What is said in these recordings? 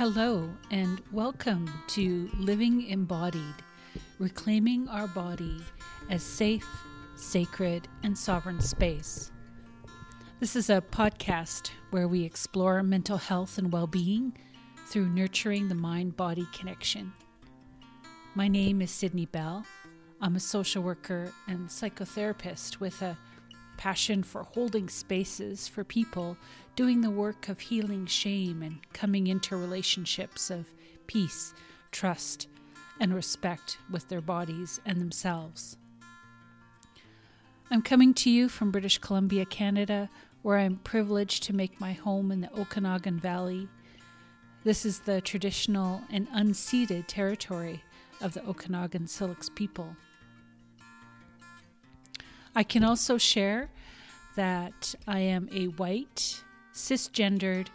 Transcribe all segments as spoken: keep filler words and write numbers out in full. Hello and welcome to Living Embodied, reclaiming our body as safe, sacred, and sovereign space. This is a podcast where we explore mental health and well-being through nurturing the mind-body connection. My name is Sydney Bell. I'm a social worker and psychotherapist with a passion for holding spaces for people doing the work of healing shame and coming into relationships of peace, trust, and respect with their bodies and themselves. I'm coming to you from British Columbia, Canada, where I'm privileged to make my home in the Okanagan Valley. This is the traditional and unceded territory of the Okanagan Syilx people. I can also share that I am a white, cisgendered,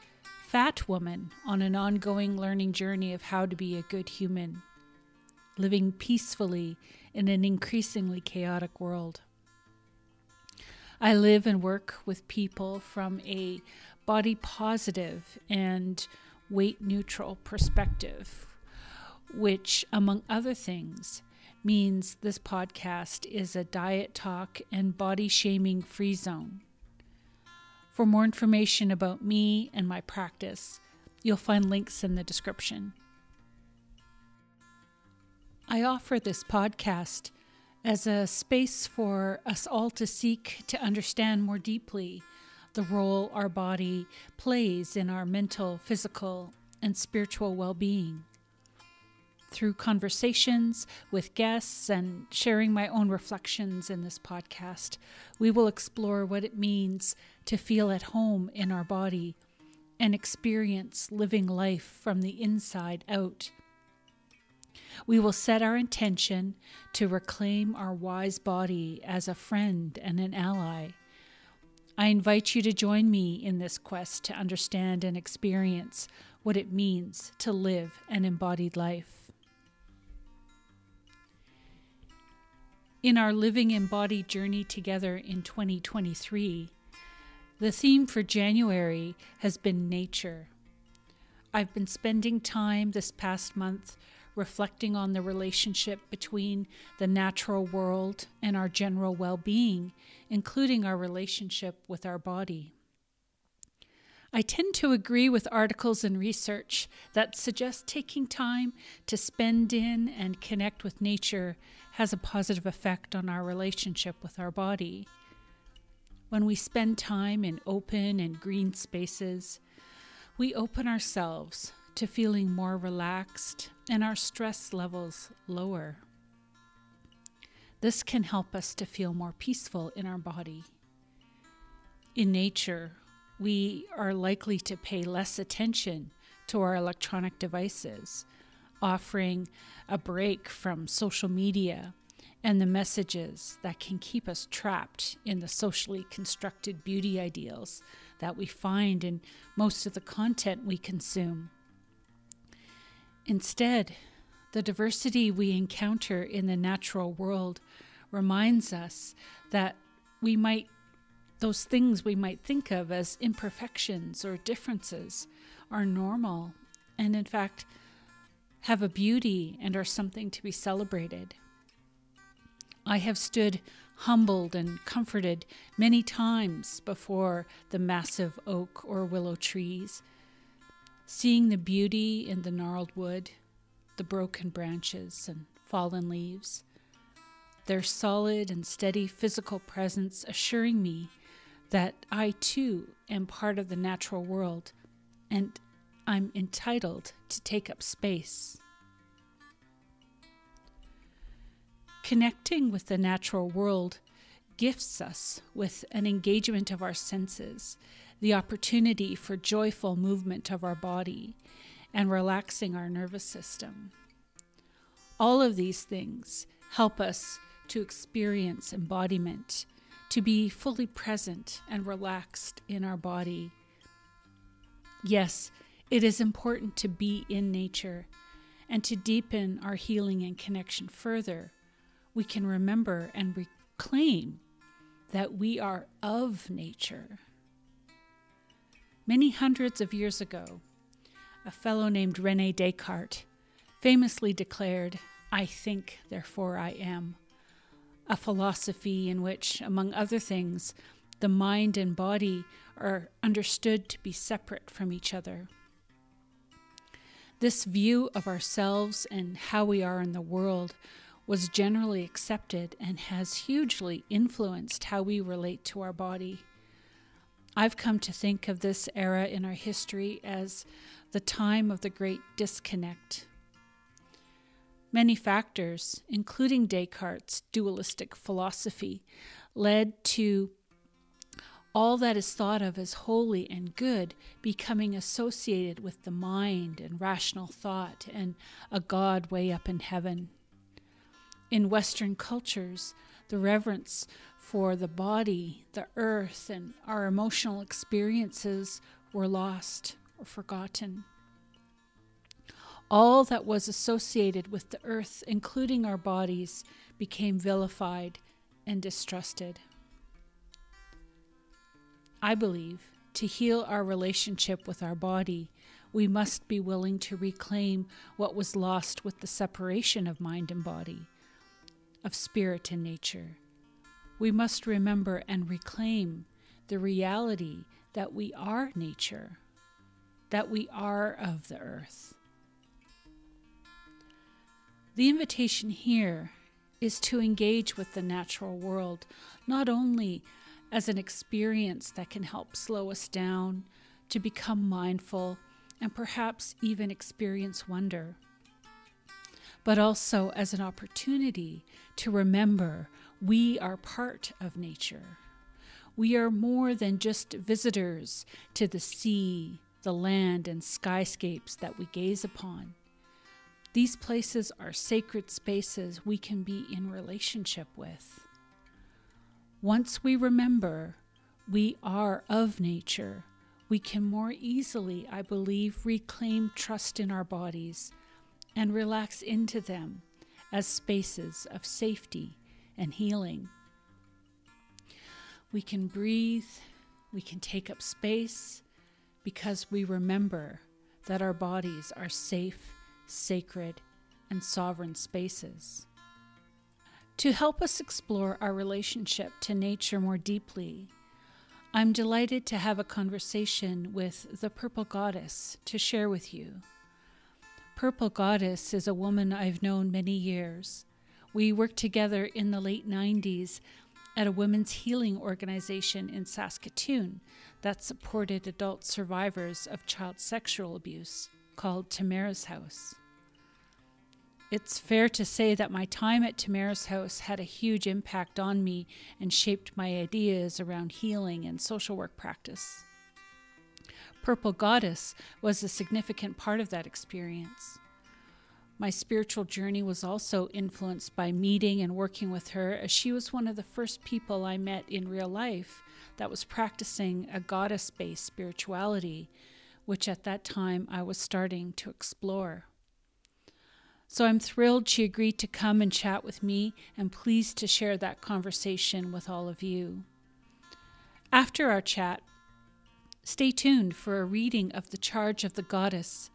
fat woman on an ongoing learning journey of how to be a good human, living peacefully in an increasingly chaotic world. I live and work with people from a body positive and weight neutral perspective, which, among other things, means this podcast is a diet talk and body shaming free zone. For more information about me and my practice, you'll find links in the description. I offer this podcast as a space for us all to seek to understand more deeply the role our body plays in our mental, physical, and spiritual well-being. Through conversations with guests and sharing my own reflections in this podcast, we will explore what it means to feel at home in our body and experience living life from the inside out. We will set our intention to reclaim our wise body as a friend and an ally. I invite you to join me in this quest to understand and experience what it means to live an embodied life. In our Living Embodied journey together in twenty twenty-three, the theme for January has been nature. I've been spending time this past month reflecting on the relationship between the natural world and our general well-being, including our relationship with our body. I tend to agree with articles and research that suggest taking time to spend in and connect with nature has a positive effect on our relationship with our body. When we spend time in open and green spaces, we open ourselves to feeling more relaxed and our stress levels lower. This can help us to feel more peaceful in our body. In nature, we are likely to pay less attention to our electronic devices, offering a break from social media and the messages that can keep us trapped in the socially constructed beauty ideals that we find in most of the content we consume. Instead, the diversity we encounter in the natural world reminds us that we might Those things we might think of as imperfections or differences are normal and, in fact, have a beauty and are something to be celebrated. I have stood humbled and comforted many times before the massive oak or willow trees, seeing the beauty in the gnarled wood, the broken branches and fallen leaves, their solid and steady physical presence assuring me that I too am part of the natural world and I'm entitled to take up space. Connecting with the natural world gifts us with an engagement of our senses, the opportunity for joyful movement of our body, and relaxing our nervous system. All of these things help us to experience embodiment, to be fully present and relaxed in our body. Yes, it is important to be in nature, and to deepen our healing and connection further, we can remember and reclaim that we are of nature. Many hundreds of years ago, a fellow named René Descartes famously declared, "I think, therefore I am," a philosophy in which, among other things, the mind and body are understood to be separate from each other. This view of ourselves and how we are in the world was generally accepted and has hugely influenced how we relate to our body. I've come to think of this era in our history as the time of the great disconnect. Many factors, including Descartes' dualistic philosophy, led to all that is thought of as holy and good becoming associated with the mind and rational thought and a God way up in heaven. In Western cultures, the reverence for the body, the earth, and our emotional experiences were lost or forgotten. All that was associated with the earth, including our bodies, became vilified and distrusted. I believe to heal our relationship with our body, we must be willing to reclaim what was lost with the separation of mind and body, of spirit and nature. We must remember and reclaim the reality that we are nature, that we are of the earth. The invitation here is to engage with the natural world, not only as an experience that can help slow us down, to become mindful, and perhaps even experience wonder, but also as an opportunity to remember we are part of nature. We are more than just visitors to the sea, the land, and skyscapes that we gaze upon. These places are sacred spaces we can be in relationship with. Once we remember we are of nature, we can more easily, I believe, reclaim trust in our bodies and relax into them as spaces of safety and healing. We can breathe, we can take up space, because we remember that our bodies are safe, sacred, and sovereign spaces. To help us explore our relationship to nature more deeply, I'm delighted to have a conversation with the Purple Goddess to share with you. Purple Goddess is a woman I've known many years. We worked together in the late nineties at a women's healing organization in Saskatoon that supported adult survivors of child sexual abuse called Tamara's House. It's fair to say that my time at Tamara's House had a huge impact on me and shaped my ideas around healing and social work practice. Purple Goddess was a significant part of that experience. My spiritual journey was also influenced by meeting and working with her, as she was one of the first people I met in real life that was practicing a goddess-based spirituality, which at that time I was starting to explore. So I'm thrilled she agreed to come and chat with me, and pleased to share that conversation with all of you. After our chat, stay tuned for a reading of The Charge of the Goddess,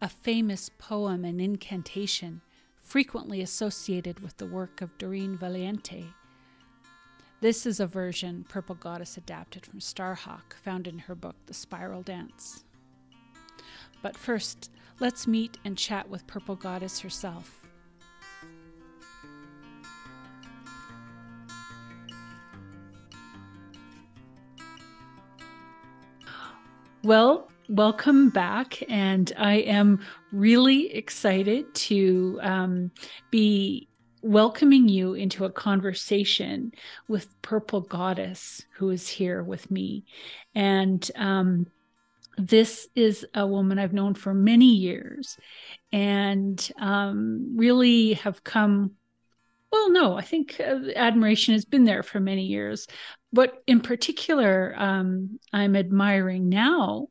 a famous poem and incantation frequently associated with the work of Doreen Valiente. This is a version Purple Goddess adapted from Starhawk, found in her book The Spiral Dance. But first, let's meet and chat with Purple Goddess herself. Well, welcome back, and I am really excited to um, be welcoming you into a conversation with Purple Goddess, who is here with me. And um, this is a woman I've known for many years, and um, really have come, well, no, I think admiration has been there for many years. But in particular, um, I'm admiring now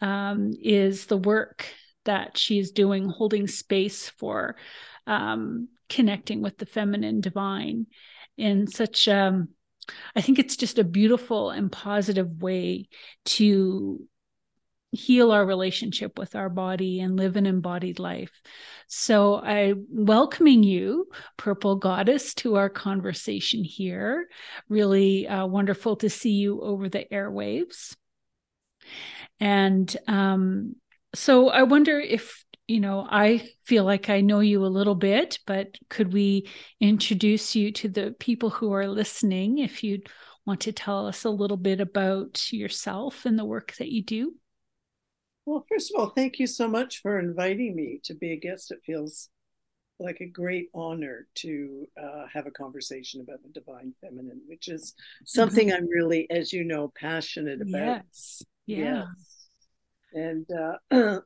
um, is the work that she's doing, holding space for um, connecting with the feminine divine in such, um, I think it's just a beautiful and positive way to heal our relationship with our body and live an embodied life. So I'm welcoming you, Purple Goddess, to our conversation here. Really uh, wonderful to see you over the airwaves. And um, so I wonder if, you know, I feel like I know you a little bit, but could we introduce you to the people who are listening if you'd want to tell us a little bit about yourself and the work that you do? Well, first of all, thank you so much for inviting me to be a guest. It feels like a great honor to uh, have a conversation about the divine feminine, which is something I'm really, as you know, passionate about. Yes, yeah. Yes. And uh,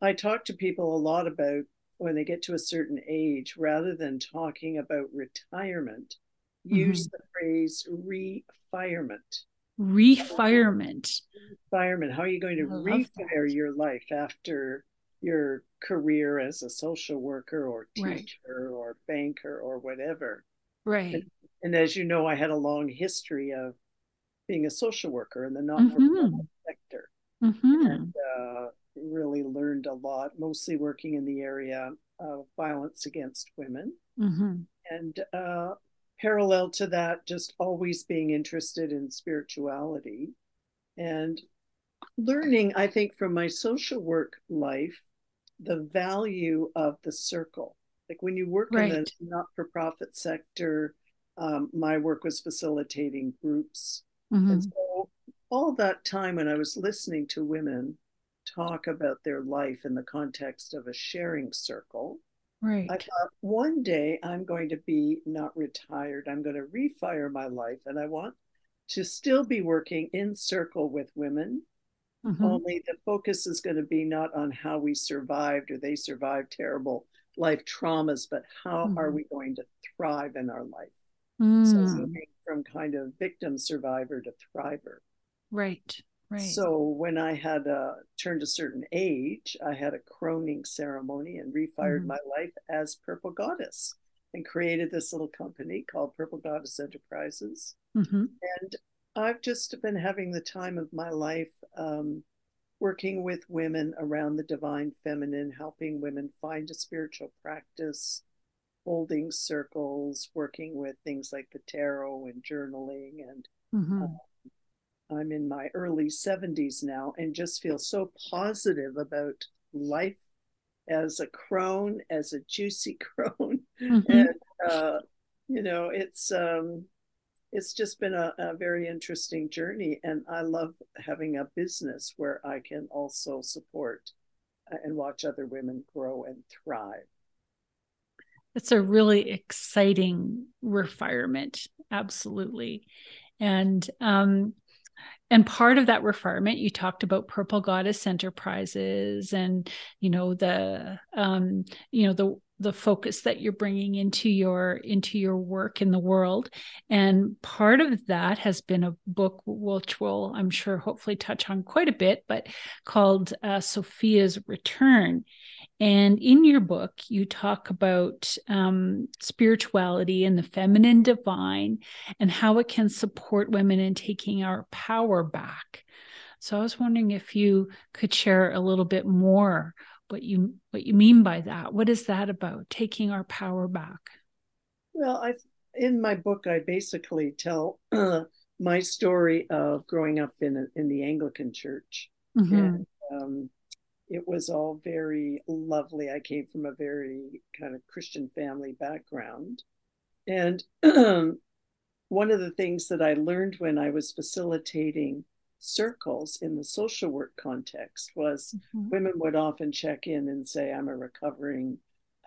I talk to people a lot about when they get to a certain age, rather than talking about retirement, mm-hmm. use the phrase refirement. Refirement. Refirement. How are you going to refire your life after your career as a social worker or teacher right. or banker or whatever? Right. And, and as you know, I had a long history of being a social worker in the not-for-profit mm-hmm. sector. Mm-hmm. And uh, really learned a lot, mostly working in the area of violence against women. Mm-hmm. And uh parallel to that, just always being interested in spirituality and learning, I think, from my social work life, the value of the circle. Like when you work right. in the not-for-profit sector, um, my work was facilitating groups. Mm-hmm. And so all that time when I was listening to women talk about their life in the context of a sharing circle, right. I thought, one day I'm going to be not retired. I'm going to refire my life. And I want to still be working in circle with women. Mm-hmm. Only the focus is going to be not on how we survived or they survived terrible life traumas, but how mm-hmm. are we going to thrive in our life? Mm. So moving from kind of victim survivor to thriver. Right, right. So when I had uh, turned a certain age, I had a croning ceremony and refired mm-hmm. my life as Purple Goddess and created this little company called Purple Goddess Enterprises. Mm-hmm. And I've just been having the time of my life um, working with women around the divine feminine, helping women find a spiritual practice, holding circles, working with things like the tarot and journaling and mm-hmm. uh, I'm in my early seventies now and just feel so positive about life as a crone, as a juicy crone. Mm-hmm. And, uh, you know, it's um, it's just been a, a very interesting journey. And I love having a business where I can also support and watch other women grow and thrive. It's a really exciting retirement. Absolutely. And, um, And part of that refinement, you talked about Purple Goddess Enterprises, and you know the, um, you know the the focus that you're bringing into your into your work in the world. And part of that has been a book which we'll, I'm sure, hopefully touch on quite a bit, but called uh, Sophia's Return. And in your book, you talk about um, spirituality and the feminine divine and how it can support women in taking our power back. So I was wondering if you could share a little bit more what you what you mean by that. What is that about, taking our power back? Well, I in my book, I basically tell uh, my story of growing up in, a, in the Anglican Church. Mm-hmm. And, um, it was all very lovely. I came from a very kind of Christian family background. And one of the things that I learned when I was facilitating circles in the social work context was mm-hmm. women would often check in and say, I'm a recovering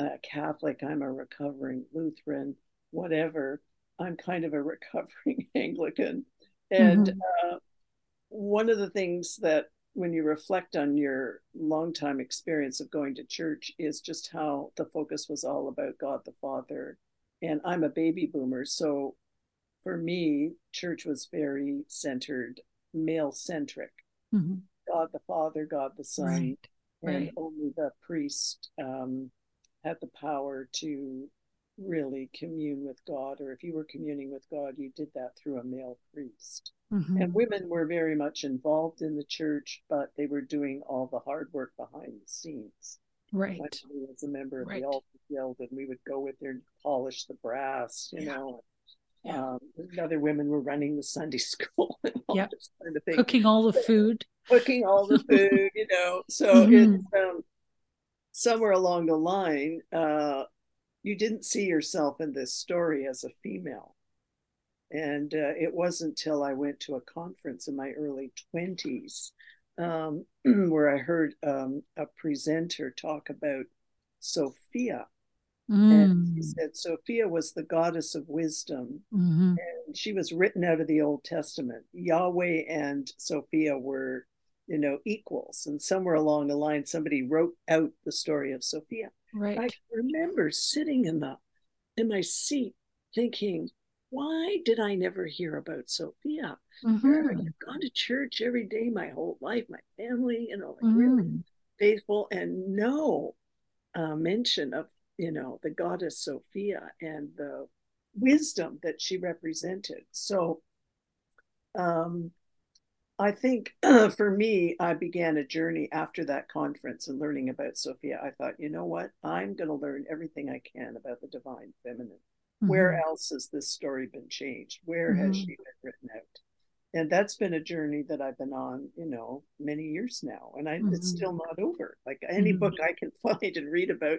uh, Catholic, I'm a recovering Lutheran, whatever. I'm kind of a recovering Anglican. And mm-hmm. uh, one of the things that when you reflect on your long-time experience of going to church is just how the focus was all about God the Father. And I'm a baby boomer, so for me, church was very centered, male-centric. Mm-hmm. God the Father, God the Son, right. and right. only the priest um, had the power to really commune with God, or if you were communing with God, you did that through a male priest. Mm-hmm. And women were very much involved in the church, but they were doing all the hard work behind the scenes. Right. I was a member of right. the altar guild, and we would go with there and polish the brass, you yeah. know. Yeah. Um, other women were running the Sunday school and all yep. this kind of thing. Cooking all the food. Cooking all the food, you know. So mm-hmm. it's um, somewhere along the line, uh, you didn't see yourself in this story as a female. And uh, it wasn't till I went to a conference in my early twenties um, where I heard um, a presenter talk about Sophia. Mm. And she said Sophia was the goddess of wisdom. Mm-hmm. And she was written out of the Old Testament. Yahweh and Sophia were, you know, equals. And somewhere along the line, somebody wrote out the story of Sophia. Right. I remember sitting in the in my seat thinking, why did I never hear about Sophia? Mm-hmm. I've gone to church every day my whole life, my family, you know, like mm-hmm. really faithful, and no uh, mention of, you know, the goddess Sophia and the wisdom that she represented. So um, I think uh, for me, I began a journey after that conference and learning about Sophia. I thought, you know what, I'm going to learn everything I can about the divine feminine. Where mm-hmm. else has this story been changed? Where mm-hmm. has she been written out? And that's been a journey that I've been on, you know, many years now. And I, mm-hmm. it's still not over. Like any mm-hmm. book I can find and read about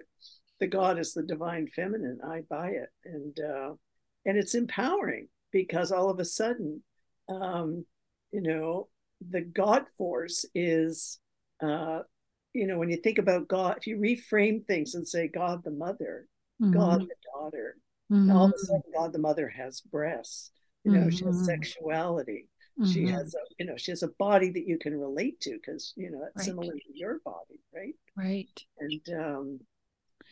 the goddess, the divine feminine, I buy it. And uh, and it's empowering, because all of a sudden, um, you know, the God force is, uh, you know, when you think about God, if you reframe things and say God the mother, mm-hmm. God the daughter, mm-hmm. all of a sudden, God the mother has breasts. You know, mm-hmm. she has sexuality. Mm-hmm. She has, a, you know, she has a body that you can relate to, because you know that's right. similar to your body, right? Right. And um,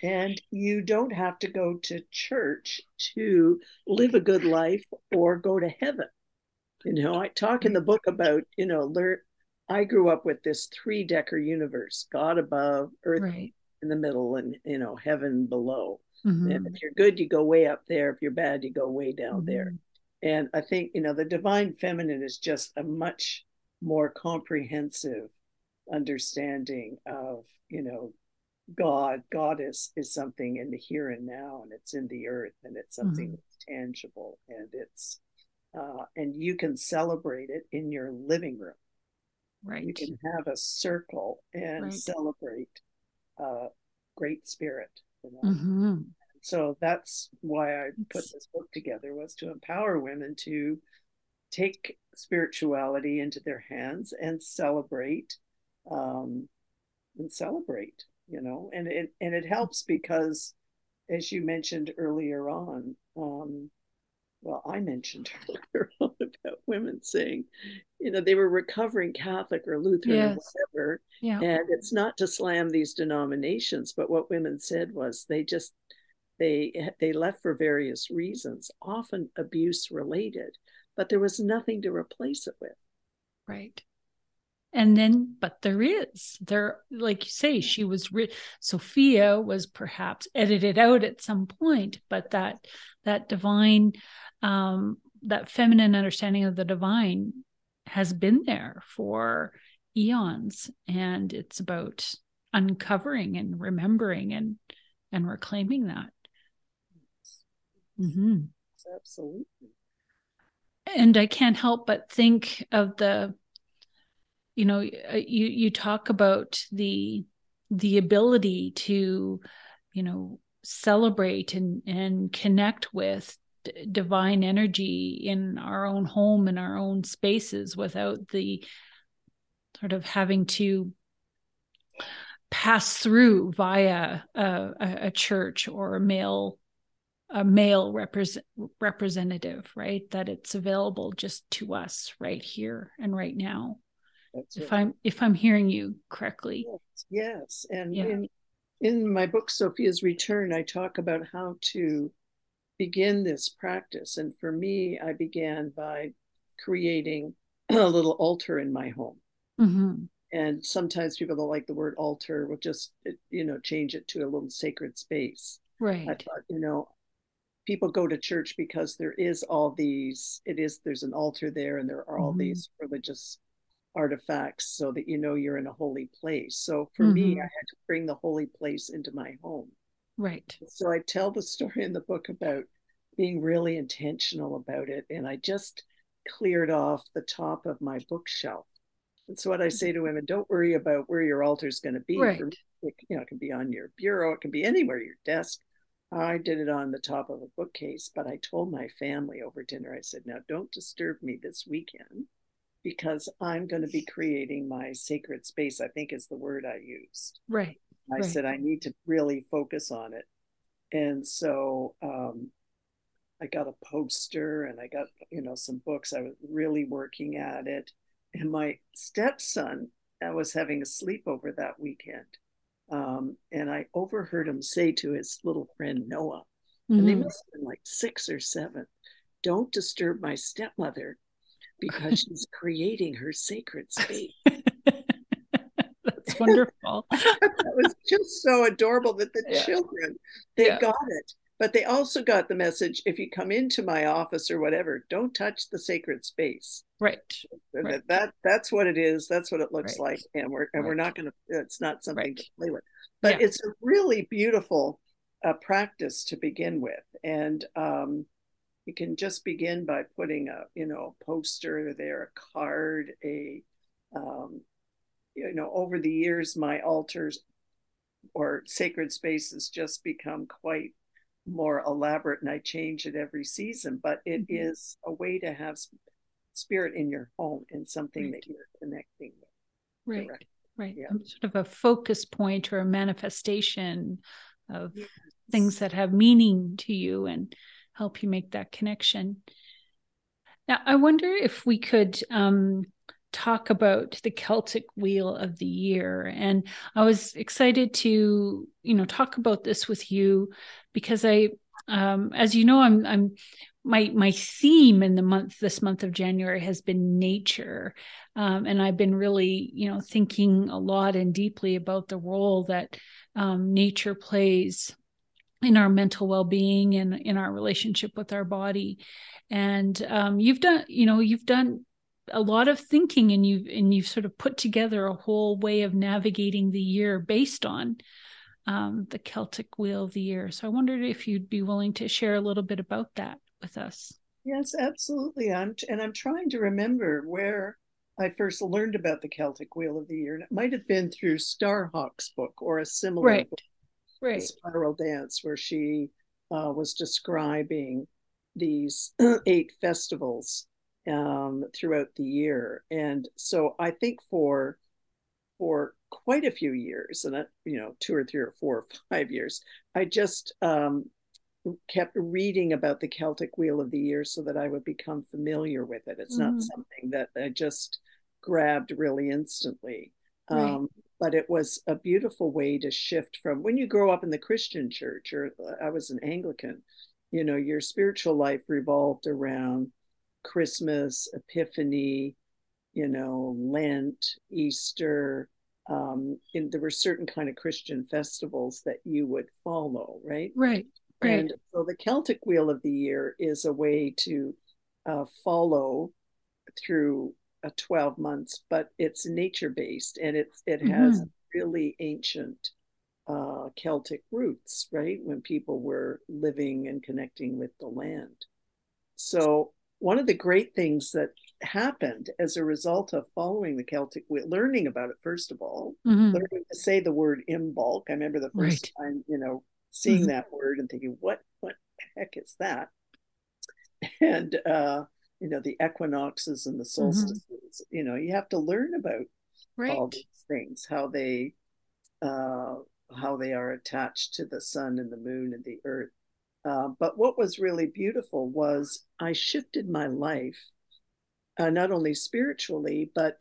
and you don't have to go to church to live a good life or go to heaven. You know, I talk in the book about, you know, learn. I grew up with this three-decker universe: God above, Earth right. in the middle, and you know, heaven below. Mm-hmm. And if you're good, you go way up there. If you're bad, you go way down mm-hmm. there. And I think, you know, the divine feminine is just a much more comprehensive understanding of, you know, God, goddess is something in the here and now, and it's in the earth, and it's something mm-hmm. that's tangible, and it's, uh, and you can celebrate it in your living room. Right. You can have a circle and right. celebrate uh, Great Spirit. You know? Mm-hmm. So that's why I put this book together, was to empower women to take spirituality into their hands and celebrate, um, and celebrate, you know, and it, and it helps because, as you mentioned earlier on, um, well, I mentioned earlier on about women saying, you know, they were recovering Catholic or Lutheran yes. or whatever. Yeah. And it's not to slam these denominations, but what women said was they just, they they left for various reasons, often abuse related, but there was nothing to replace it with. Right. And then, but there is, there, like you say, she was, re- Sophia was perhaps edited out at some point, but that, that divine, um, that feminine understanding of the divine has been there for eons, and it's about uncovering and remembering and, and reclaiming that. Mm-hmm. Absolutely. And I can't help but think of the, you know, you, you talk about the, the ability to, you know, celebrate and, and connect with d- divine energy in our own home, in our own spaces, without the sort of having to pass through via a, a church or a male, a male represent, representative, right? That it's available just to us right here and right now. That's if right. I'm if I'm hearing you correctly. Yes, yes. And yeah. in in my book, Sophia's Return, I talk about how to begin this practice. And for me, I began by creating a little altar in my home. Mm-hmm. And sometimes people don't like the word altar, will just, you know, change it to a little sacred space. Right. I thought, you know, people go to church because there is all these, it is, there's an altar there and there are all mm-hmm. these religious artifacts so that you know you're in a holy place. So for mm-hmm. me, I had to bring the holy place into my home. Right. So I tell the story in the book about being really intentional about it. And I just cleared off the top of my bookshelf. That's what I say to women, don't worry about where your altar is going to be. Right. For, you know, it can be on your bureau. It can be anywhere, your desk. I did it on the top of a bookcase, but I told my family over dinner, I said, now don't disturb me this weekend because I'm going to be creating my sacred space, I think is the word I used. Right. I right. said, I need to really focus on it. And so um, I got a poster and I got, you know, some books. I was really working at it. And my stepson, I was having a sleepover that weekend. Um, and I overheard him say to his little friend, Noah, mm-hmm. and they must have been like six or seven, don't disturb my stepmother because she's creating her sacred space. That's wonderful. That was just so adorable that the yeah. children, they yeah. got it. But they also got the message, if you come into my office or whatever, don't touch the sacred space. Right. right. That That's what it is. That's what it looks right. like. And we're and right. we're not going to, it's not something right. to play with. But yeah. it's a really beautiful uh, practice to begin with. And um, you can just begin by putting a, you know, a poster there, a card, a, um, you know, over the years, my altars or sacred spaces just become quite more elaborate, and I change it every season, but it mm-hmm. is a way to have spirit in your home and something right. that you're connecting with. Right, directly. right. Yeah. Sort of a focus point or a manifestation of yes. things that have meaning to you and help you make that connection. Now, I wonder if we could um, talk about the Celtic Wheel of the Year. And I was excited to, you know, talk about this with you because I, um, as you know, I'm, I'm, my, my theme in the month, this month of January has been nature. Um, and I've been really, you know, thinking a lot and deeply about the role that um, nature plays in our mental well-being and in our relationship with our body. And um, you've done, you know, you've done a lot of thinking and you've, and you've sort of put together a whole way of navigating the year based on um, the Celtic Wheel of the Year. So I wondered if you'd be willing to share a little bit about that with us. Yes, absolutely. I'm t- and I'm trying to remember where I first learned about the Celtic Wheel of the Year. And it might have been through Starhawk's book or a similar right. book, right. The Spiral Dance, where she uh, was describing these eight festivals Um, throughout the year. And so I think for for quite a few years, and I, you know, two or three or four or five years, I just um, kept reading about the Celtic Wheel of the Year so that I would become familiar with it. It's mm-hmm. not something that I just grabbed really instantly. Um, right. But it was a beautiful way to shift from when you grow up in the Christian church, or I was an Anglican, you know, your spiritual life revolved around Christmas, Epiphany, you know, Lent, Easter. Um, and there were certain kind of Christian festivals that you would follow, right? Right, right. And so the Celtic Wheel of the Year is a way to uh, follow through uh, twelve months, but it's nature-based and it's, it has mm-hmm. really ancient uh, Celtic roots, right? When people were living and connecting with the land. So one of the great things that happened as a result of following the Celtic, learning about it, first of all, mm-hmm. learning to say the word Imbolc. I remember the first right. time, you know, seeing mm-hmm. that word and thinking, what, what the heck is that? And, uh, you know, the equinoxes and the solstices, mm-hmm. you know, you have to learn about right. all these things, how they, uh, how they are attached to the sun and the moon and the earth. Uh, but what was really beautiful was I shifted my life, uh, not only spiritually, but,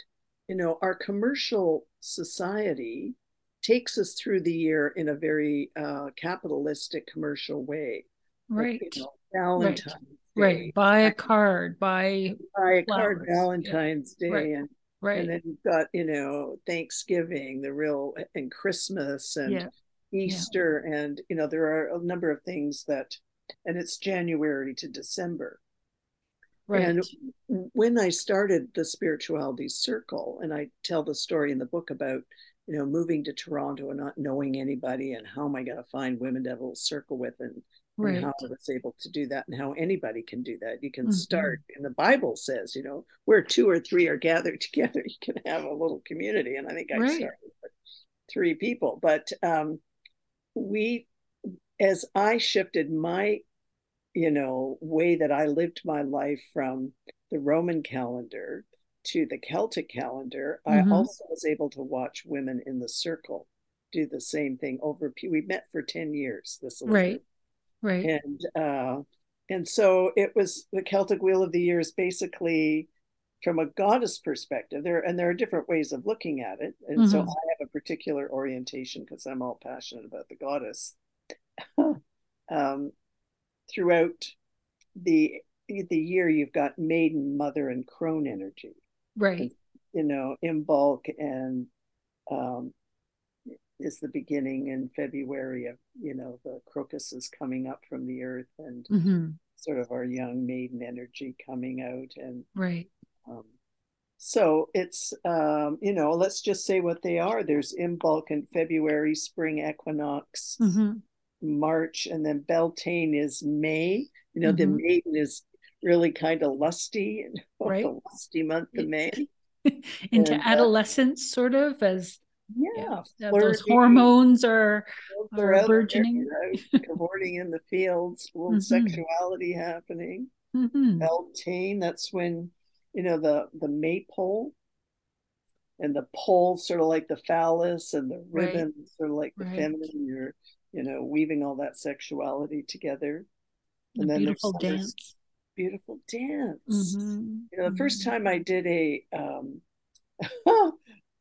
you know, our commercial society takes us through the year in a very uh, capitalistic commercial way. Right. Like, you know, Valentine's right. Day. Right. Buy a card. Buy, buy a flowers. card Valentine's yeah. Day. Right. And, right. and then you've got, you know, Thanksgiving, the real, and Christmas and yeah. Easter yeah. and, you know, there are a number of things that and it's January to December. Right. And when I started the spirituality circle, and I tell the story in the book about, you know, moving to Toronto and not knowing anybody and how am I going to find women to have a little circle with, and, right. and how I was able to do that and how anybody can do that. You can mm-hmm. start, and the Bible says, you know, where two or three are gathered together, you can have a little community. And I think I right. started with three people. But um, we, as I shifted my, you know, way that I lived my life from the Roman calendar to the Celtic calendar, mm-hmm. I also was able to watch women in the circle do the same thing over. We met for ten years. This right, right, and uh, and so it was the Celtic Wheel of the Year is basically from a goddess perspective. There and there are different ways of looking at it, and mm-hmm. so I have a particular orientation because I'm all passionate about the goddess. um, throughout the the year, you've got Maiden, Mother, and Crone energy. Right. You know, Imbolc and um, is the beginning in February of, you know, the crocuses coming up from the earth and mm-hmm. sort of our young maiden energy coming out. And right. Um, so it's, um, you know, let's just say what they are. There's Imbolc in February, spring equinox, mm-hmm. March, and then Beltane is May. You know, mm-hmm. the maiden is really kind of lusty, you know, right? The lusty month of May. Into and, adolescence, uh, sort of, as yeah, yeah those hormones are, are burgeoning. There, you know, cavorting in the fields, a little mm-hmm. sexuality happening. Mm-hmm. Beltane, that's when, you know, the, the maypole and the pole, sort of like the phallus, and the ribbon, right. sort of like the right. feminine, you're, you know, weaving all that sexuality together. The and then beautiful dance. Beautiful dance. Mm-hmm. You know, the mm-hmm. first time I did a, um,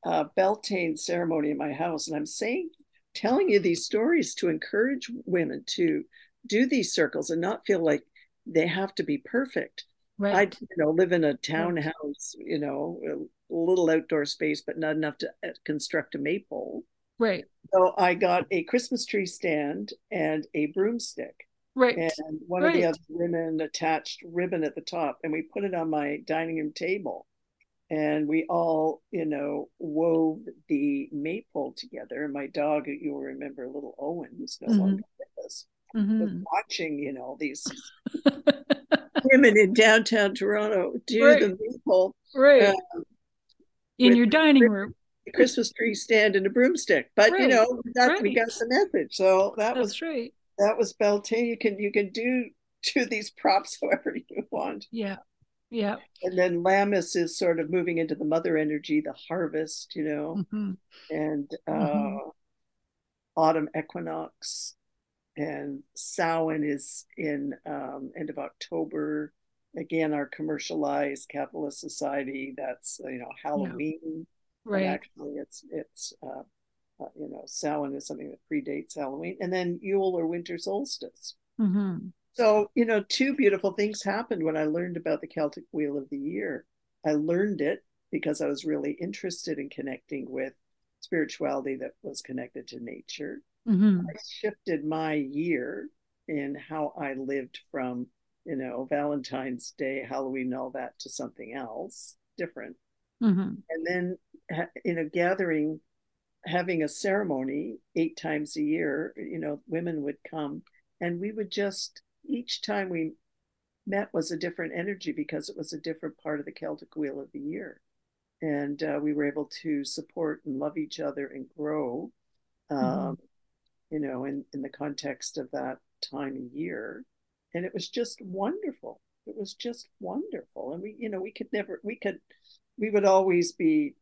a Beltane ceremony in my house, and I'm saying, telling you these stories to encourage women to do these circles and not feel like they have to be perfect. Right. I, you know, live in a townhouse, you know, a little outdoor space, but not enough to construct a maypole. Right. So I got a Christmas tree stand and a broomstick. Right. And one right. of the other women attached ribbon at the top, and we put it on my dining room table, and we all, you know, wove the maypole together. And my dog, you'll remember, little Owen, who's no mm-hmm. longer with us, mm-hmm. was watching, you know, these women in downtown Toronto do right. the maypole. Right. Um, in your dining ribbon. Room. A Christmas tree stand and a broomstick. But right. you know, we got right. we got the message. So that That's was right. That was Beltane. You can you can do to these props however you want. Yeah, yeah. And then Lammas is sort of moving into the mother energy, the harvest, you know, mm-hmm. and uh, mm-hmm. autumn equinox. And Samhain is in um, end of October. Again, our commercialized capitalist society. That's, you know, Halloween. Yeah. Right. And actually, it's it's. Uh, Uh, you know, Samhain is something that predates Halloween, and then Yule or winter solstice. Mm-hmm. So, you know, two beautiful things happened when I learned about the Celtic Wheel of the Year. I learned it because I was really interested in connecting with spirituality that was connected to nature. Mm-hmm. I shifted my year in how I lived from, you know, Valentine's Day, Halloween, all that to something else different. Mm-hmm. And then, you know, gathering. Having a ceremony eight times a year, you know, women would come, and we would just, each time we met was a different energy because it was a different part of the Celtic Wheel of the Year. And uh, we were able to support and love each other and grow, um, mm-hmm. you know, in, in the context of that time of year. And it was just wonderful. It was just wonderful. And we, you know, we could never, we could, we would always be,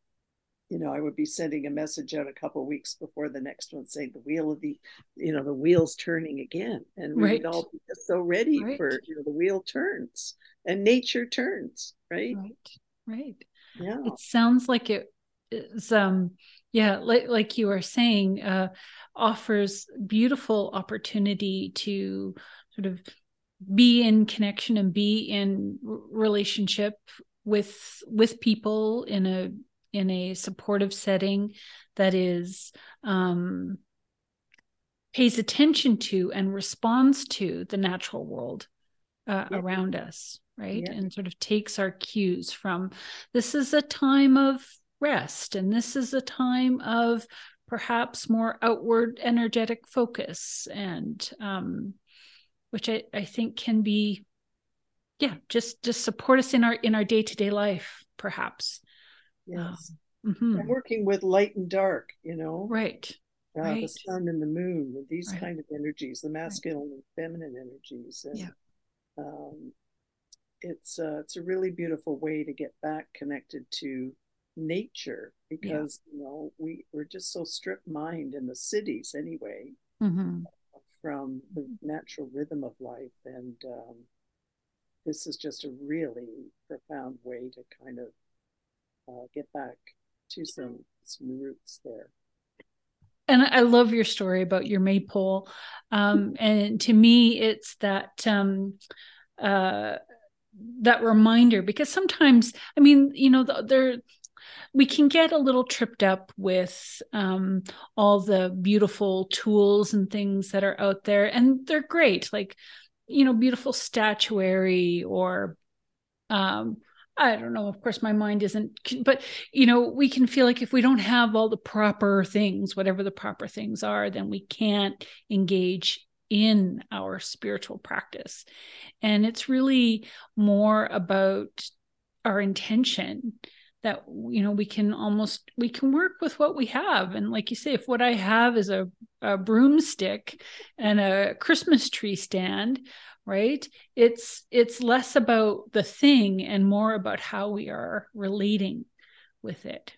you know, I would be sending a message out a couple of weeks before the next one saying the wheel of the, you know, the wheel's turning again. And we right. would all be just so ready right. for, you know, the wheel turns and nature turns, right? Right, right. Yeah. It sounds like it is, um, yeah, like, like you are saying, uh, offers beautiful opportunity to sort of be in connection and be in relationship with, with people in a, in a supportive setting that is um, pays attention to and responds to the natural world uh, yeah. around us, right? Yeah. And sort of takes our cues from, this is a time of rest, and this is a time of perhaps more outward energetic focus, and um, which I, I think can be, yeah, just just support us in our in our day-to-day life, perhaps. Yes. Um, mm-hmm. And working with light and dark, you know. Right. Uh, right. The sun and the moon, these right. kind of energies, the masculine right. and feminine energies. And, yeah. um, it's, uh, it's a really beautiful way to get back connected to nature, because, yeah. you know, we, we're just so strip-mined in the cities anyway, mm-hmm. uh, from the natural rhythm of life. And um, this is just a really profound way to kind of uh, get back to some, some roots there. And I love your story about your maypole. Um, and to me, it's that um, uh, that reminder, because sometimes, I mean, you know, there we can get a little tripped up with um, all the beautiful tools and things that are out there. And they're great, like, you know, beautiful statuary or, um, I don't know, of course, my mind isn't, but, you know, we can feel like if we don't have all the proper things, whatever the proper things are, then we can't engage in our spiritual practice. And it's really more about our intention that, you know, we can almost, we can work with what we have. And like you say, if what I have is a, a broomstick and a Christmas tree stand, right? It's it's less about the thing and more about how we are relating with it.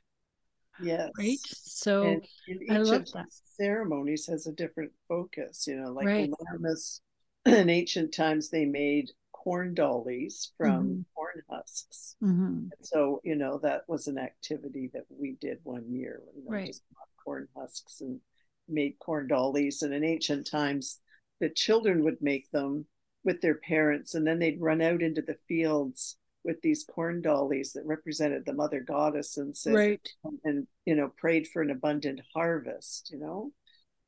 Yes. Right? So and, and each I love of that. Ceremonies has a different focus, you know, like right. Lammas, in ancient times they made corn dollies from mm-hmm. corn husks. Mm-hmm. And so, you know, that was an activity that we did one year. You know, right. Just bought corn husks and made corn dollies. And in ancient times, the children would make them with their parents, and then they'd run out into the fields with these corn dollies that represented the mother goddess, and said, right. and you know, prayed for an abundant harvest, you know,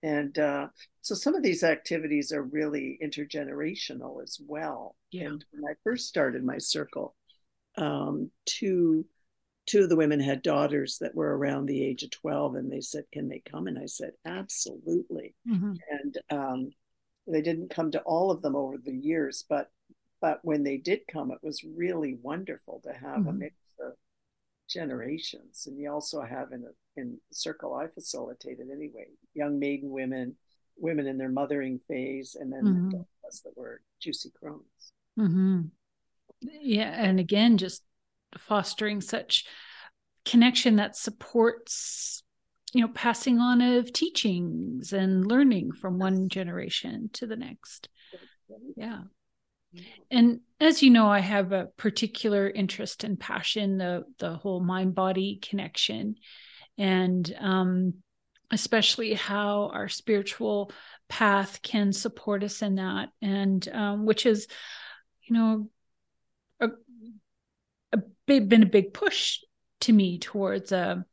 and uh, so some of these activities are really intergenerational as well. Yeah. And when I first started my circle, um, two two of the women had daughters that were around the age of twelve, and they said, "Can they come?" And I said, "Absolutely." Mm-hmm. And um, they didn't come to all of them over the years, but but when they did come, it was really wonderful to have mm-hmm. a mix of generations. And you also have in a in circle I facilitated anyway, young maiden women, women in their mothering phase, and then mm-hmm. the adults that were juicy crones. Mm-hmm. Yeah, and again, just fostering such connection that supports, you know, passing on of teachings and learning from one generation to the next. Yeah. And as you know, I have a particular interest and passion, the, the whole mind-body connection, and um, especially how our spiritual path can support us in that. And um, which is, you know, a, a big, been a big push to me towards a,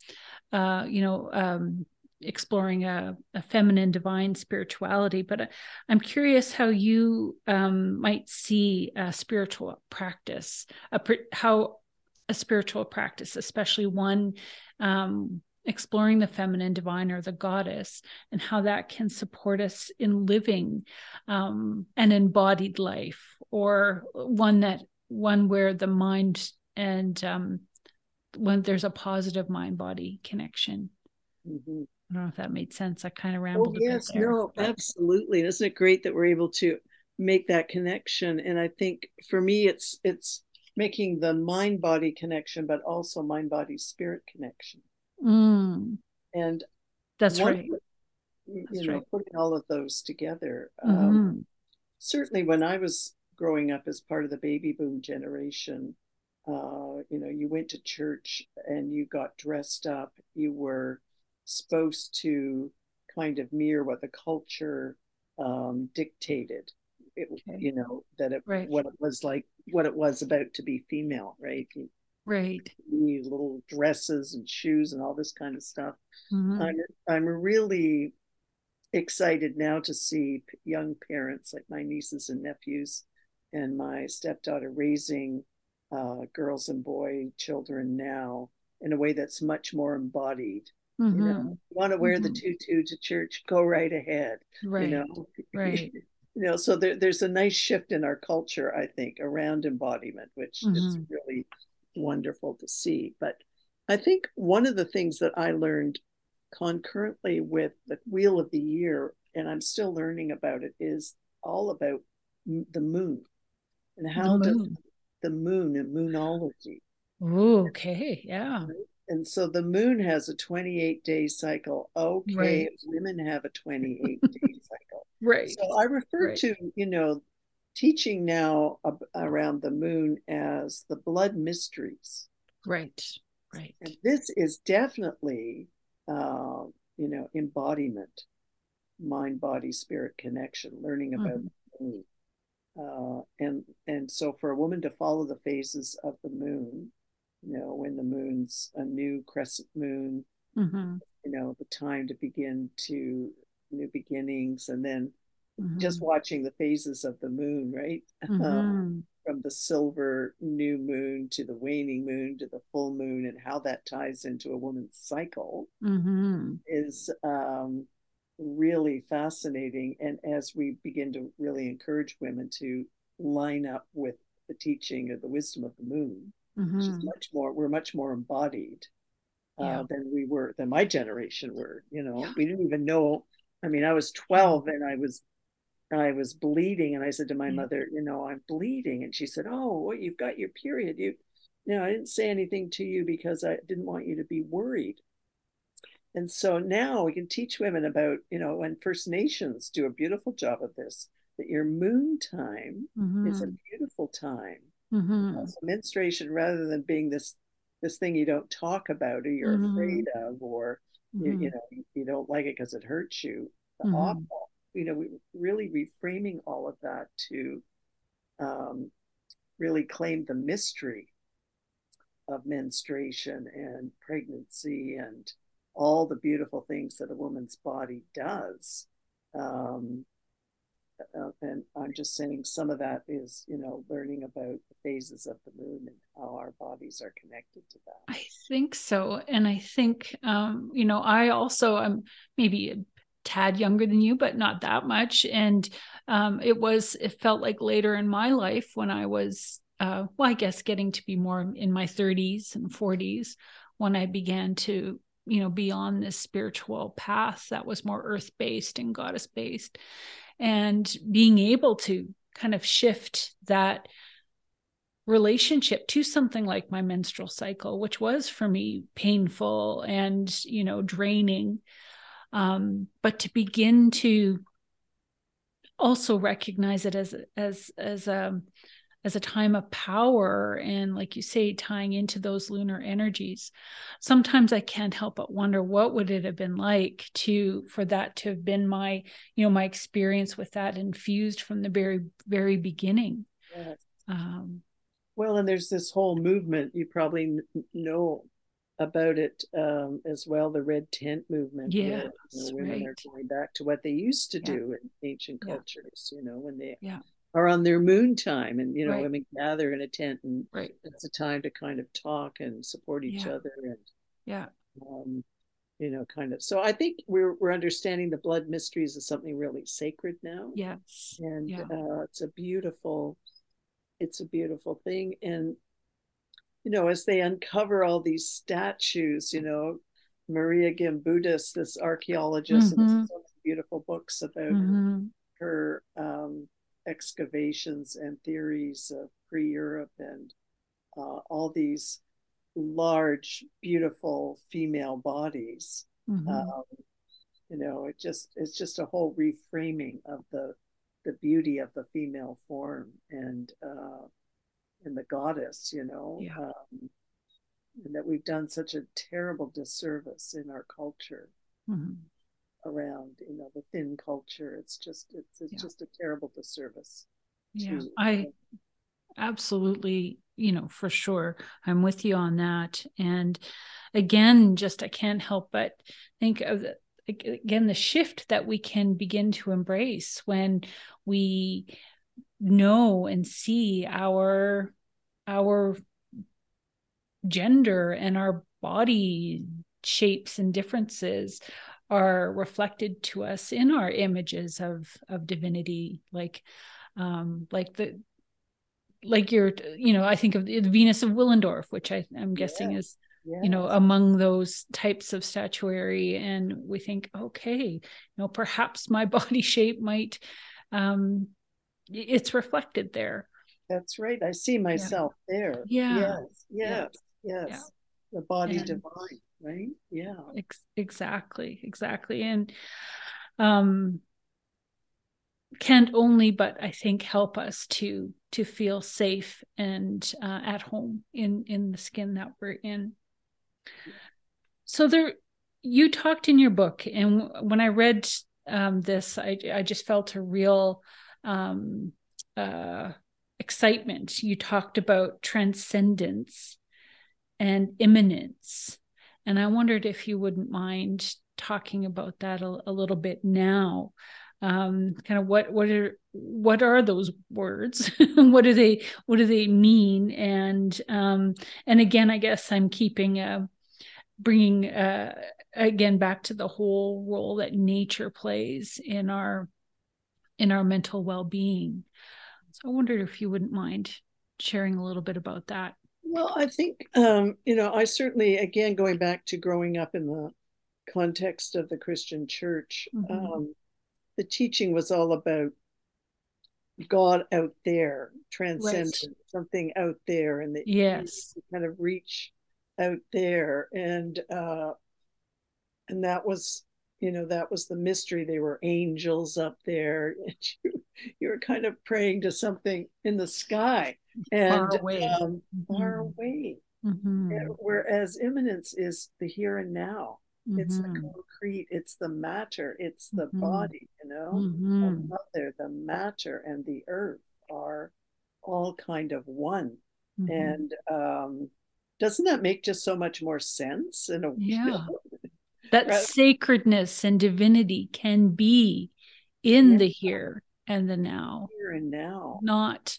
Uh, you know, um, exploring a, a feminine divine spirituality. But I, I'm curious how you um, might see a spiritual practice, a, how a spiritual practice, especially one um, exploring the feminine divine or the goddess, and how that can support us in living um, an embodied life, or one that one where the mind and um, when there's a positive mind-body connection. Mm-hmm. I don't know if that made sense. I kind of rambled. Oh, yes, a bit there, no, but... absolutely. And isn't it great that we're able to make that connection? And I think for me, it's it's making the mind-body connection, but also mind-body-spirit connection. Mm. And that's one, right. You that's know, right. putting all of those together. Mm-hmm. Um, certainly, when I was growing up as part of the baby boom generation, Uh, you know, you went to church and you got dressed up. You were supposed to kind of mirror what the culture um, dictated. It, okay. You know that it right. what it was like, what it was about to be female, right? You, right. You little dresses and shoes and all this kind of stuff. Mm-hmm. I'm I'm really excited now to see young parents like my nieces and nephews and my stepdaughter raising uh, girls and boy children now in a way that's much more embodied. Mm-hmm. You know, you want to wear mm-hmm. the tutu to church? Go right ahead. Right. You know, right. You know, so there, there's a nice shift in our culture, I think, around embodiment, which mm-hmm. is really wonderful to see. But I think one of the things that I learned concurrently with the Wheel of the Year, and I'm still learning about it, is all about the moon and how the moon, does the moon and moonology. Ooh, okay, yeah. And so the moon has a twenty-eight day cycle. Okay, right. Women have a twenty-eight day cycle. Right. So I refer right. to, you know, teaching now ab- around the moon as the blood mysteries. Right, right. And this is definitely, uh, you know, embodiment, mind, body, spirit connection, learning about mm. the moon. Uh, and and so for a woman to follow the phases of the moon, you know, when the moon's a new crescent moon, mm-hmm. you know, the time to begin to new beginnings, and then mm-hmm. just watching the phases of the moon, right? Mm-hmm. Um, from the silver new moon to the waning moon to the full moon, and how that ties into a woman's cycle mm-hmm. is um, really fascinating. And as we begin to really encourage women to line up with the teaching or the wisdom of the moon, mm-hmm. which is much more, we're much more embodied uh, yeah. than we were, than my generation were, you know, yeah. we didn't even know. I mean, I was twelve and I was, I was bleeding. And I said to my mm-hmm. mother, you know, I'm bleeding. And she said, oh, well, you've got your period. You, you know, I didn't say anything to you because I didn't want you to be worried. And so now we can teach women about, you know, and First Nations do a beautiful job of this, that your moon time mm-hmm. is a beautiful time. Mm-hmm. Uh, so menstruation, rather than being this this thing you don't talk about or you're mm-hmm. afraid of, or mm-hmm. you, you know you don't like it because it hurts you, the mm-hmm. awful, you know, we really reframing all of that to um, really claim the mystery of menstruation and pregnancy and all the beautiful things that a woman's body does. Um, Uh, and I'm just saying some of that is, you know, learning about the phases of the moon and how our bodies are connected to that. I think so. And I think, um, you know, I also am maybe a tad younger than you, but not that much. And um, it was, it felt like later in my life when I was, uh, well, I guess getting to be more in my thirties and forties, when I began to, you know, be on this spiritual path that was more earth-based and goddess-based. And being able to kind of shift that relationship to something like my menstrual cycle, which was for me painful and, you know, draining. Um, but to begin to also recognize it as, as, as a, as a time of power. And like you say, tying into those lunar energies, sometimes I can't help but wonder, what would it have been like to, for that to have been my, you know, my experience with that infused from the very, very beginning. Yes. Um, well, and there's this whole movement, you probably know about it um, as well, the red tent movement. Yeah, you know, women right. are going back to what they used to yeah. do in ancient yeah. cultures, you know, when they... Yeah. are on their moon time, and you know, right. women gather in a tent, and right. it's a time to kind of talk and support each yeah. other, and yeah, um, you know, kind of. So I think we're we're understanding the blood mysteries as something really sacred now. Yes, and yeah. uh, it's a beautiful, it's a beautiful thing, and you know, as they uncover all these statues, you know, Maria Gimbutas, this archaeologist, mm-hmm. and this is so many beautiful books about mm-hmm. her. Um, excavations and theories of pre-Europe, and uh, all these large, beautiful female bodies. Mm-hmm. Um, you know, it just it's just a whole reframing of the the beauty of the female form and uh, and the goddess. You know, yeah. um, and that we've done such a terrible disservice in our culture. Mm-hmm. around, you know, the thin culture. It's just, it's, it's yeah. just a terrible disservice. Yeah, to, I um, absolutely, you know, for sure. I'm with you on that. And again, just, I can't help but think of again, the shift that we can begin to embrace when we know and see our our gender and our body shapes and differences are reflected to us in our images of of divinity, like um like the like your you know I think of the Venus of Willendorf, which I, I'm guessing yes. is yes. you know among those types of statuary. And we think, okay, you know perhaps my body shape might um it's reflected there. That's right. I see myself yeah. there. Yeah. Yes. Yes. Yeah. Yes. Yeah. The body and divine, right? Yeah. Ex- exactly. Exactly. And um, can't only, but I think help us to to feel safe and uh, at home in in the skin that we're in. So there, you talked in your book, and when I read um, this, I I just felt a real um, uh, excitement. You talked about transcendence and imminence, and I wondered if you wouldn't mind talking about that a, a little bit now. Um, kind of what what are what are those words? What do they what do they mean? And um, and again, I guess I'm keeping a, bringing uh, again back to the whole role that nature plays in our in our mental well-being. So I wondered if you wouldn't mind sharing a little bit about that. Well, I think, um, you know, I certainly, again, going back to growing up in the context of the Christian church, mm-hmm. um, the teaching was all about God out there, transcendent, right. something out there, and that yes. you kind of reach out there. And, uh, and that was, you know, that was the mystery. They were angels up there. And you, you were kind of praying to something in the sky and far away. Um, mm-hmm. far away. Mm-hmm. And, whereas immanence is the here and now. Mm-hmm. It's the concrete, it's the matter, it's the mm-hmm. body, you know, mm-hmm. the mother, the matter and the earth are all kind of one. Mm-hmm. And um, doesn't that make just so much more sense in a way? Yeah. That right. sacredness and divinity can be in yeah. the here and the now, here and now, not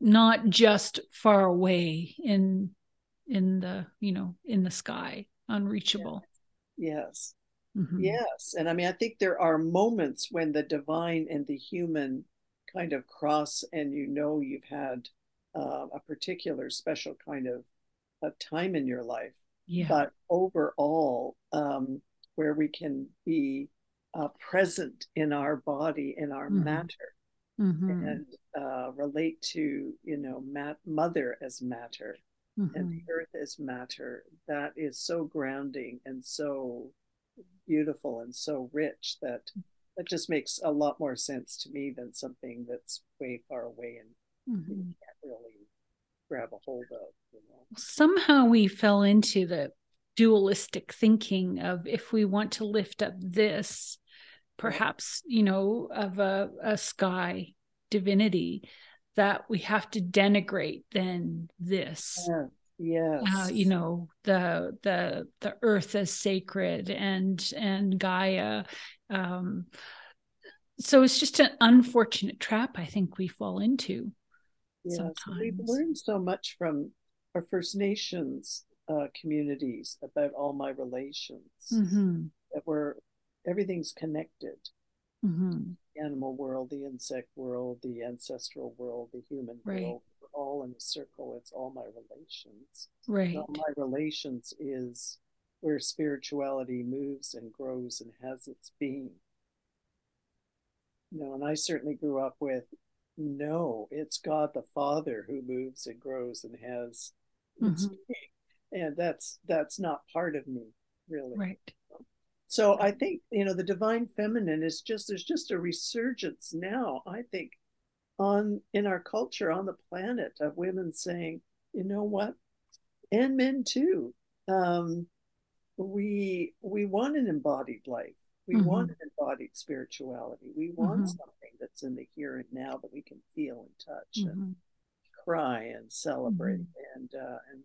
not just far away in in the you know in the sky, unreachable. Yes, yes. Mm-hmm. yes. And I mean, I think there are moments when the divine and the human kind of cross, and you know, you've had uh, a particular special kind of a time in your life. Yeah. But overall, um, where we can be uh, present in our body, in our mm-hmm. matter, mm-hmm. and uh, relate to, you know, mat- mother as matter mm-hmm. and the earth as matter, that is so grounding and so beautiful and so rich that that just makes a lot more sense to me than something that's way far away and mm-hmm. you can't really grab a hold of. You know. Somehow we fell into the dualistic thinking of, if we want to lift up this, perhaps, you know, of a, a sky divinity, that we have to denigrate then this. Yeah. Yes. Uh, you know, the the the earth as sacred and and Gaia. Um, so it's just an unfortunate trap I think we fall into. Yes, sometimes. We've learned so much from our First Nations uh, communities about all my relations, mm-hmm. that we're, everything's connected. Mm-hmm. The animal world, the insect world, the ancestral world, the human right. world, we're all in a circle. It's all my relations. Right. And all my relations is where spirituality moves and grows and has its being. You know, and I certainly grew up with, no, it's God the Father who moves and grows and has its mm-hmm. being. And that's that's not part of me, really. Right. So I think, you know, the divine feminine is just, there's just a resurgence now, I think, on in our culture, on the planet, of women saying, you know what, and men too, um, we we want an embodied life. We mm-hmm. want an embodied spirituality. We want mm-hmm. something that's in the here and now that we can feel and touch mm-hmm. and cry and celebrate. Mm-hmm. And uh, and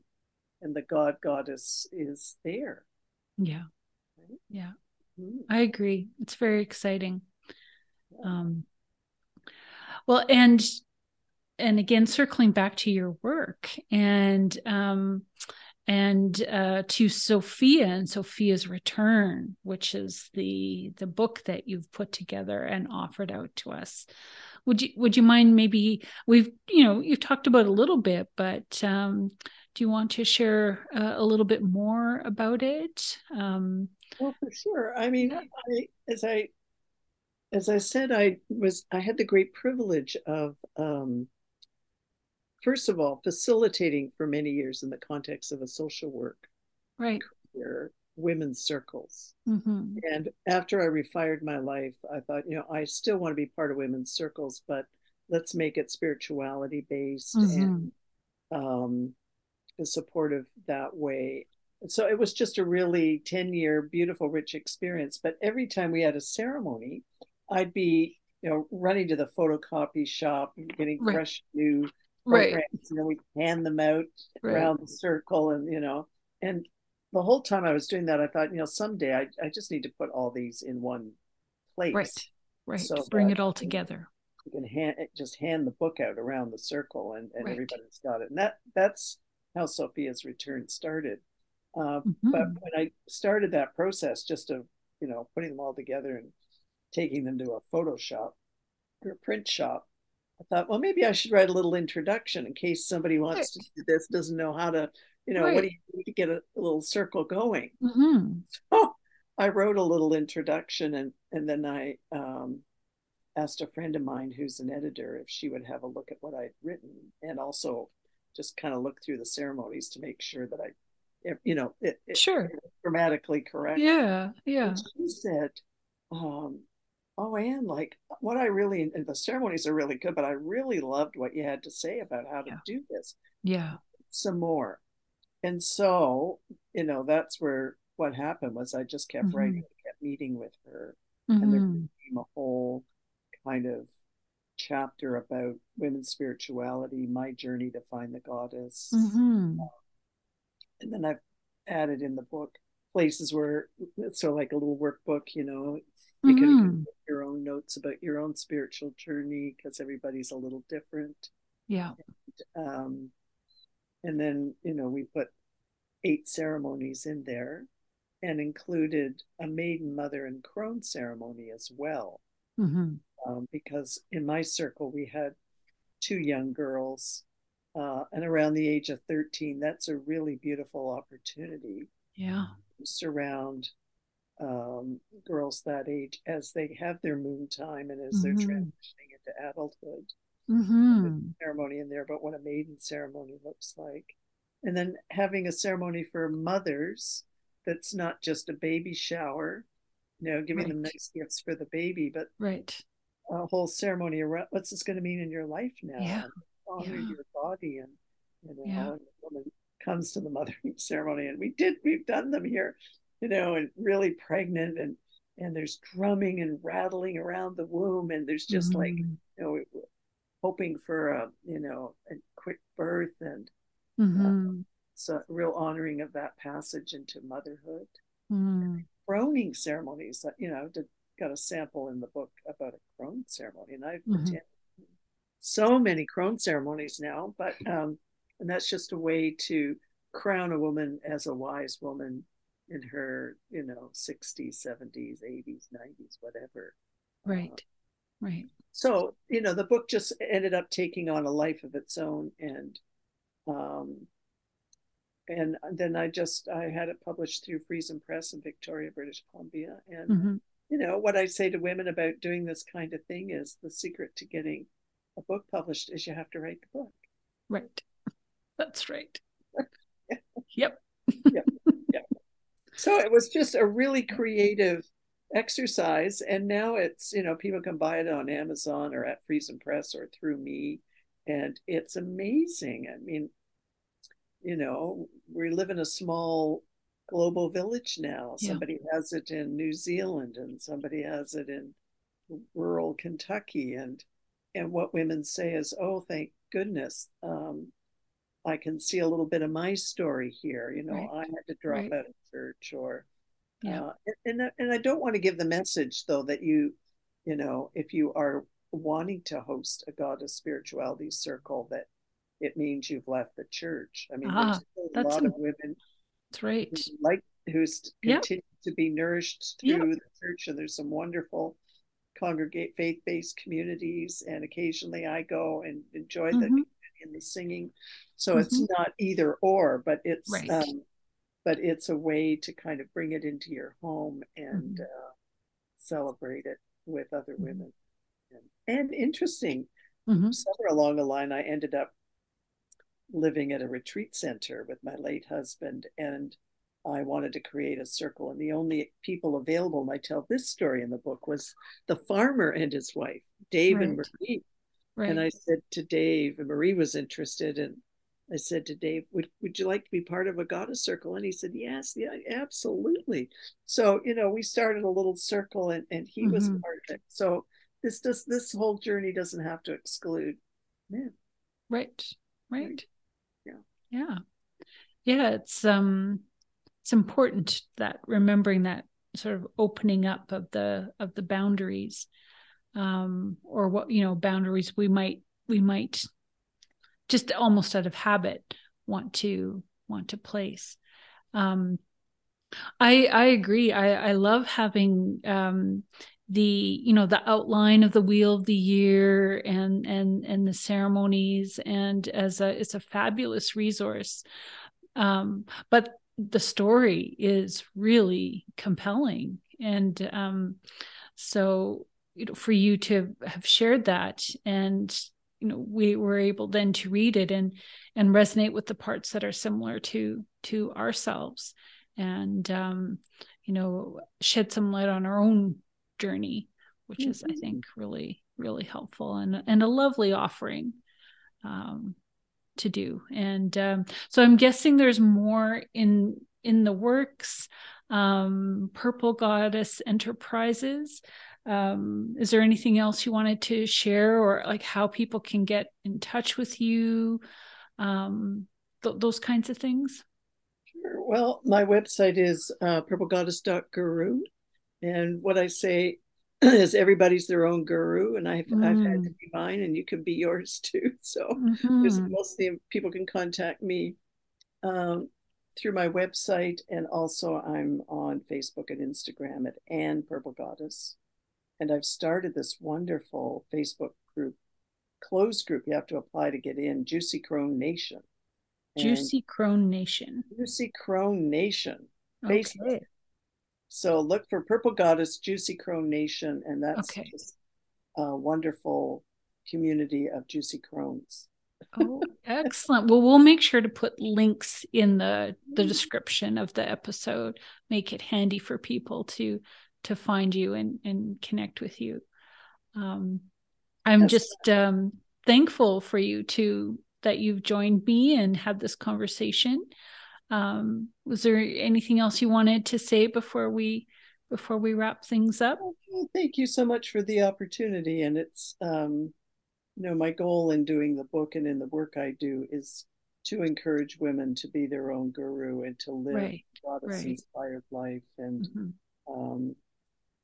and the God goddess is there. Yeah. Right? Yeah. I agree. It's very exciting. Um, well, and and again, circling back to your work and um, and uh, to Sophia and Sophia's Return, which is the the book that you've put together and offered out to us. Would you would you mind maybe we've you know you've talked about a little bit, but um, do you want to share uh, a little bit more about it? Um, well, for sure. I mean, I, as I as I said, I was I had the great privilege of um, first of all facilitating for many years in the context of a social work right career, women's circles. Mm-hmm. And after I refired my life, I thought, you know, I still want to be part of women's circles, but let's make it spirituality based mm-hmm. and um, supportive that way. And so it was just a really ten year, beautiful, rich experience. But every time we had a ceremony, I'd be, you know, running to the photocopy shop and getting right. fresh new programs. Right. You know, we'd hand them out right. around the circle and, you know, and the whole time I was doing that, I thought, you know, someday I, I just need to put all these in one place. Right, right. So bring it all together. You can hand, just hand the book out around the circle and, and right. everybody's got it. And that that's how Sophia's Return started. Uh, mm-hmm. But when I started that process, just of, you know, putting them all together and taking them to a photo shop or a print shop, I thought, well, maybe I should write a little introduction in case somebody wants right. to do this, doesn't know how to, you know, right. what do you need to get a little circle going? Mm-hmm. So I wrote a little introduction and, and then I um, asked a friend of mine who's an editor if she would have a look at what I'd written and also just kind of look through the ceremonies to make sure that I, you know, it, it, sure. it was grammatically correct. Yeah, yeah. And she said, um, oh, Anne, like what I really, and the ceremonies are really good, but I really loved what you had to say about how to yeah. do this. Yeah. Some more. And so, you know, that's where what happened was I just kept mm-hmm. writing, kept meeting with her. Mm-hmm. And there became a whole kind of chapter about women's spirituality, my journey to find the goddess. Mm-hmm. Um, and then I've added in the book places where, so like a little workbook, you know, you mm-hmm. can make your own notes about your own spiritual journey because everybody's a little different. Yeah. And, um, And then, you know, we put eight ceremonies in there and included a Maiden, Mother, and Crone ceremony as well. Mm-hmm. Um, because in my circle, we had two young girls uh, and around the age of thirteen, that's a really beautiful opportunity. Yeah. To surround um, girls that age as they have their moon time and as mm-hmm. they're transitioning into adulthood. Mm-hmm. Ceremony in there, but what a maiden ceremony looks like, and then having a ceremony for mothers that's not just a baby shower, you know, giving right. them nice gifts for the baby, but right, a whole ceremony around what's this going to mean in your life now? Yeah. Honor yeah. your body, and you know, yeah. and the woman comes to the mothering ceremony, and we did, we've done them here, you know, and really pregnant, and and there's drumming and rattling around the womb, and there's just mm-hmm. like you know. It, hoping for a you know a quick birth and mm-hmm. uh, so real honoring of that passage into motherhood. Mm. Croning ceremonies that you know did, got a sample in the book about a crone ceremony, and I've mm-hmm. attended so many crone ceremonies now. But um, and that's just a way to crown a woman as a wise woman in her you know sixties, seventies, eighties, nineties, whatever. Right, uh, right. So, you know, the book just ended up taking on a life of its own. And um, and then I just, I had it published through Friesen Press in Victoria, British Columbia. And, mm-hmm. you know, what I say to women about doing this kind of thing is the secret to getting a book published is you have to write the book. Right. That's right. yeah. Yep. yep. Yep. So it was just a really creative exercise, and now it's you know people can buy it on Amazon or at Friesen Press or through me, and it's amazing. I mean, you know, we live in a small global village now. Yeah. Somebody has it in New Zealand, and somebody has it in rural Kentucky, and and what women say is, oh, thank goodness, um, I can see a little bit of my story here. You know, right. I had to drop right. out of church, or Yeah. Uh, and, and, and I don't want to give the message, though, that you, you know, if you are wanting to host a goddess spirituality circle, that it means you've left the church. I mean, ah, there's still a that's lot a, of women that's right. who like who's yep. continue to be nourished through yep. the church, and there's some wonderful congregate faith-based communities, and occasionally I go and enjoy mm-hmm. the in the singing. So mm-hmm. it's not either or, but it's right. um, but it's a way to kind of bring it into your home and mm-hmm. uh, celebrate it with other mm-hmm. women. And, and interesting, mm-hmm. somewhere along the line, I ended up living at a retreat center with my late husband, and I wanted to create a circle. And the only people available, and I tell this story in the book, was the farmer and his wife, Dave right. and Marie. Right. And I said to Dave, and Marie was interested, and I said to Dave, would, would you like to be part of a goddess circle? And he said, yes, yeah, absolutely. So, you know, we started a little circle, and, and he mm-hmm. was part of it. So this does, this whole journey doesn't have to exclude men. Right, right. Yeah. Yeah. Yeah, it's... um. It's important that remembering that sort of opening up of the of the boundaries, um, or what you know boundaries we might we might just almost out of habit want to want to place. Um, I I agree. I I love having um, the you know the outline of the Wheel of the Year and and and the ceremonies, and as a it's a fabulous resource, um, but. The story is really compelling. And um, so, you know, for you to have shared that, and, you know, we were able then to read it and, and resonate with the parts that are similar to, to ourselves, and, um, you know, shed some light on our own journey, which mm-hmm. is, I think, really, really helpful, and, and a lovely offering, um, to do. And um, so I'm guessing there's more in in the works. um, Purple Goddess Enterprises. Um, is there anything else you wanted to share, or like how people can get in touch with you, um, th- those kinds of things? Sure. Well, my website is uh, purple goddess dot guru, and what I say is everybody's their own guru, and I've mm. I've had to be mine, and you can be yours too. So mm-hmm. mostly people can contact me um, through my website, and also I'm on Facebook and Instagram at Ann Purple Goddess, and I've started this wonderful Facebook group, closed group. You have to apply to get in. Juicy Crone Nation. And Juicy Crone Nation. Juicy Crone Nation. Okay. Facebook. So look for Purple Goddess, Juicy Crone Nation, and that's okay. just a wonderful community of juicy crones. Oh, excellent. Well, we'll make sure to put links in the, the description of the episode, make it handy for people to to find you and, and connect with you. Um, I'm that's just um, thankful for you to that you've joined me and had this conversation. Um, was there anything else you wanted to say before we, before we wrap things up? Well, thank you so much for the opportunity. And it's, um, you know, my goal in doing the book and in the work I do is to encourage women to be their own guru and to live right, a goddess inspired right. life, and mm-hmm. um,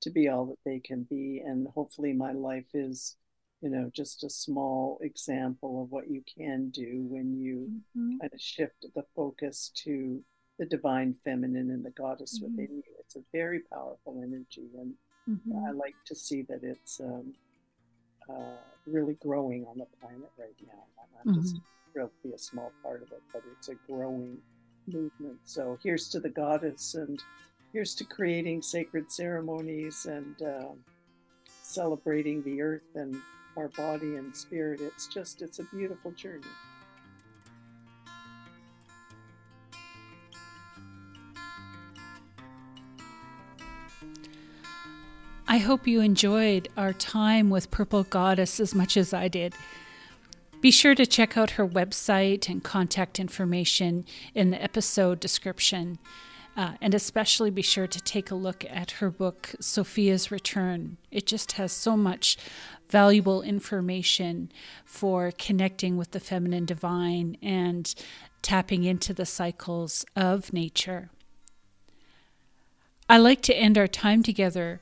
to be all that they can be. And hopefully my life is, you know, just a small example of what you can do when you mm-hmm. kind of shift the focus to the divine feminine and the goddess mm-hmm. within you. It's a very powerful energy, and mm-hmm. I like to see that it's um, uh, really growing on the planet right now. I'm mm-hmm. just thrilled to be a small part of it, but it's a growing movement. So here's to the goddess, and here's to creating sacred ceremonies and uh, celebrating the earth and our body and spirit. It's just, it's a beautiful journey. I hope you enjoyed our time with Purple Goddess as much as I did. Be sure to check out her website and contact information in the episode description. Uh, and especially be sure to take a look at her book, Sophia's Return. It just has so much valuable information for connecting with the feminine divine and tapping into the cycles of nature. I like to end our time together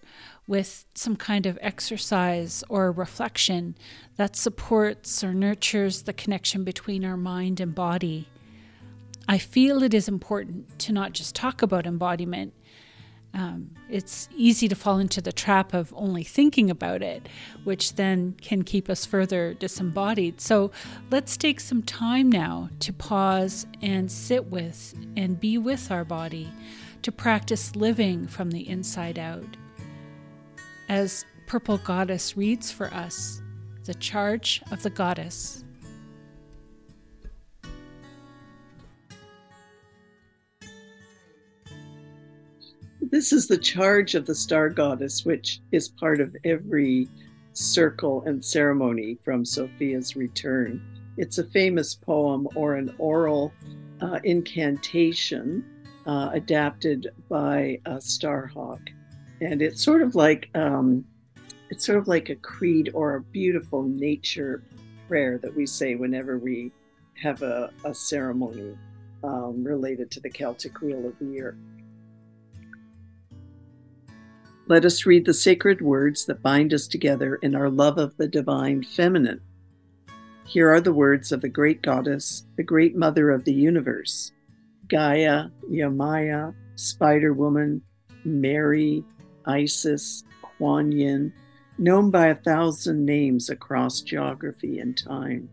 with some kind of exercise or reflection that supports or nurtures the connection between our mind and body. I feel it is important to not just talk about embodiment. Um, it's easy to fall into the trap of only thinking about it, which then can keep us further disembodied. So let's take some time now to pause and sit with and be with our body, to practice living from the inside out. As Purple Goddess reads for us, the charge of the goddess. This is the charge of the star goddess, which is part of every circle and ceremony from Sophia's Return. It's a famous poem or an oral uh, incantation uh, adapted by uh, Starhawk. And it's sort of like um, it's sort of like a creed or a beautiful nature prayer that we say whenever we have a, a ceremony um, related to the Celtic Wheel of the Year. Let us read the sacred words that bind us together in our love of the divine feminine. Here are the words of the great goddess, the great mother of the universe, Gaia, Yamaya, Spider Woman, Mary, Isis, Kuan Yin, known by a thousand names across geography and time.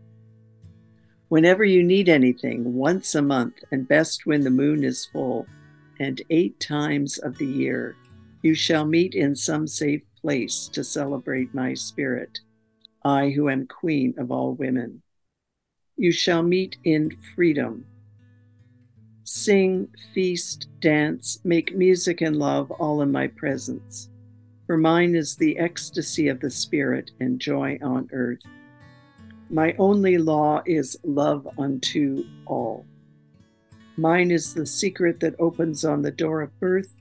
Whenever you need anything, once a month, and best when the moon is full, and eight times of the year, you shall meet in some safe place to celebrate my spirit, I who am queen of all women. You shall meet in freedom. Sing, feast, dance, make music and love all in my presence. For mine is the ecstasy of the spirit and joy on earth. My only law is love unto all. Mine is the secret that opens on the door of birth,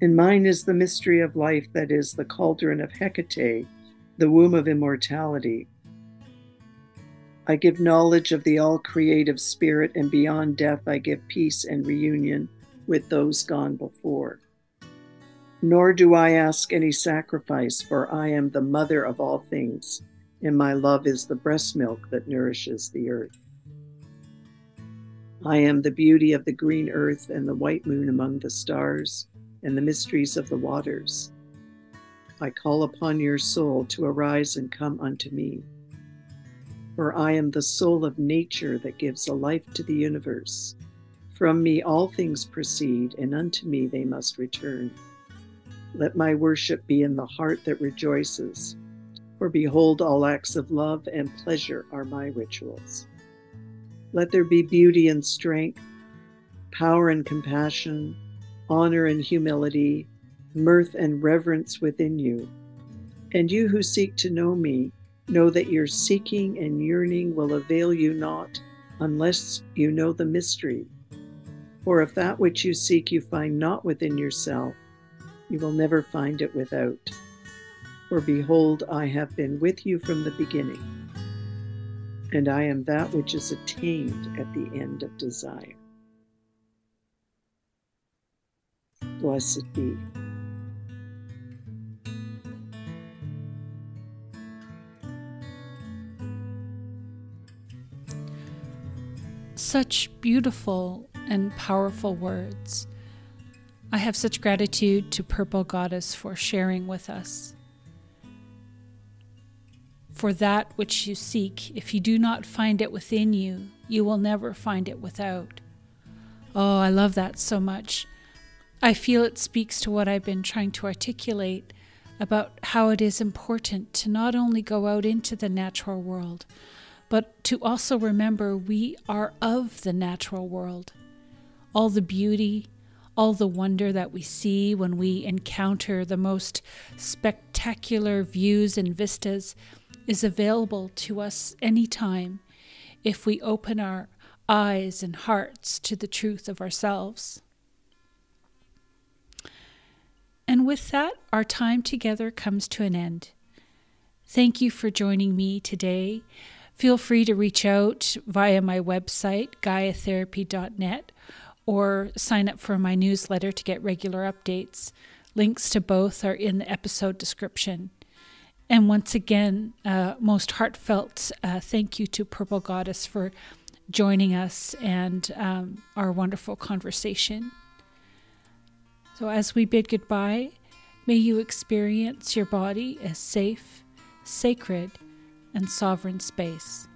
and mine is the mystery of life that is the cauldron of Hecate, the womb of immortality. I give knowledge of the all-creative spirit, and beyond death I give peace and reunion with those gone before. Nor do I ask any sacrifice, for I am the mother of all things, and my love is the breast milk that nourishes the earth. I am the beauty of the green earth and the white moon among the stars, and the mysteries of the waters. I call upon your soul to arise and come unto me. For I am the soul of nature that gives a life to the universe. From me all things proceed, and unto me they must return. Let my worship be in the heart that rejoices, for behold, all acts of love and pleasure are my rituals. Let there be beauty and strength, power and compassion, honor and humility, mirth and reverence within you. And you who seek to know me, know that your seeking and yearning will avail you naught unless you know the mystery. For if that which you seek you find not within yourself, you will never find it without. For behold, I have been with you from the beginning, and I am that which is attained at the end of desire. Blessed be. Such beautiful and powerful words. I have such gratitude to Purple Goddess for sharing with us. For that which you seek, if you do not find it within you, you will never find it without. Oh, I love that so much. I feel it speaks to what I've been trying to articulate about how it is important to not only go out into the natural world, but to also remember we are of the natural world. All the beauty, all the wonder that we see when we encounter the most spectacular views and vistas is available to us anytime if we open our eyes and hearts to the truth of ourselves. And with that, our time together comes to an end. Thank you for joining me today. Feel free to reach out via my website, Gaia Therapy dot net, or sign up for my newsletter to get regular updates. Links to both are in the episode description. And once again, uh, most heartfelt uh, thank you to Purple Goddess for joining us and um, our wonderful conversation. So as we bid goodbye, may you experience your body as safe, sacred, and sovereign space.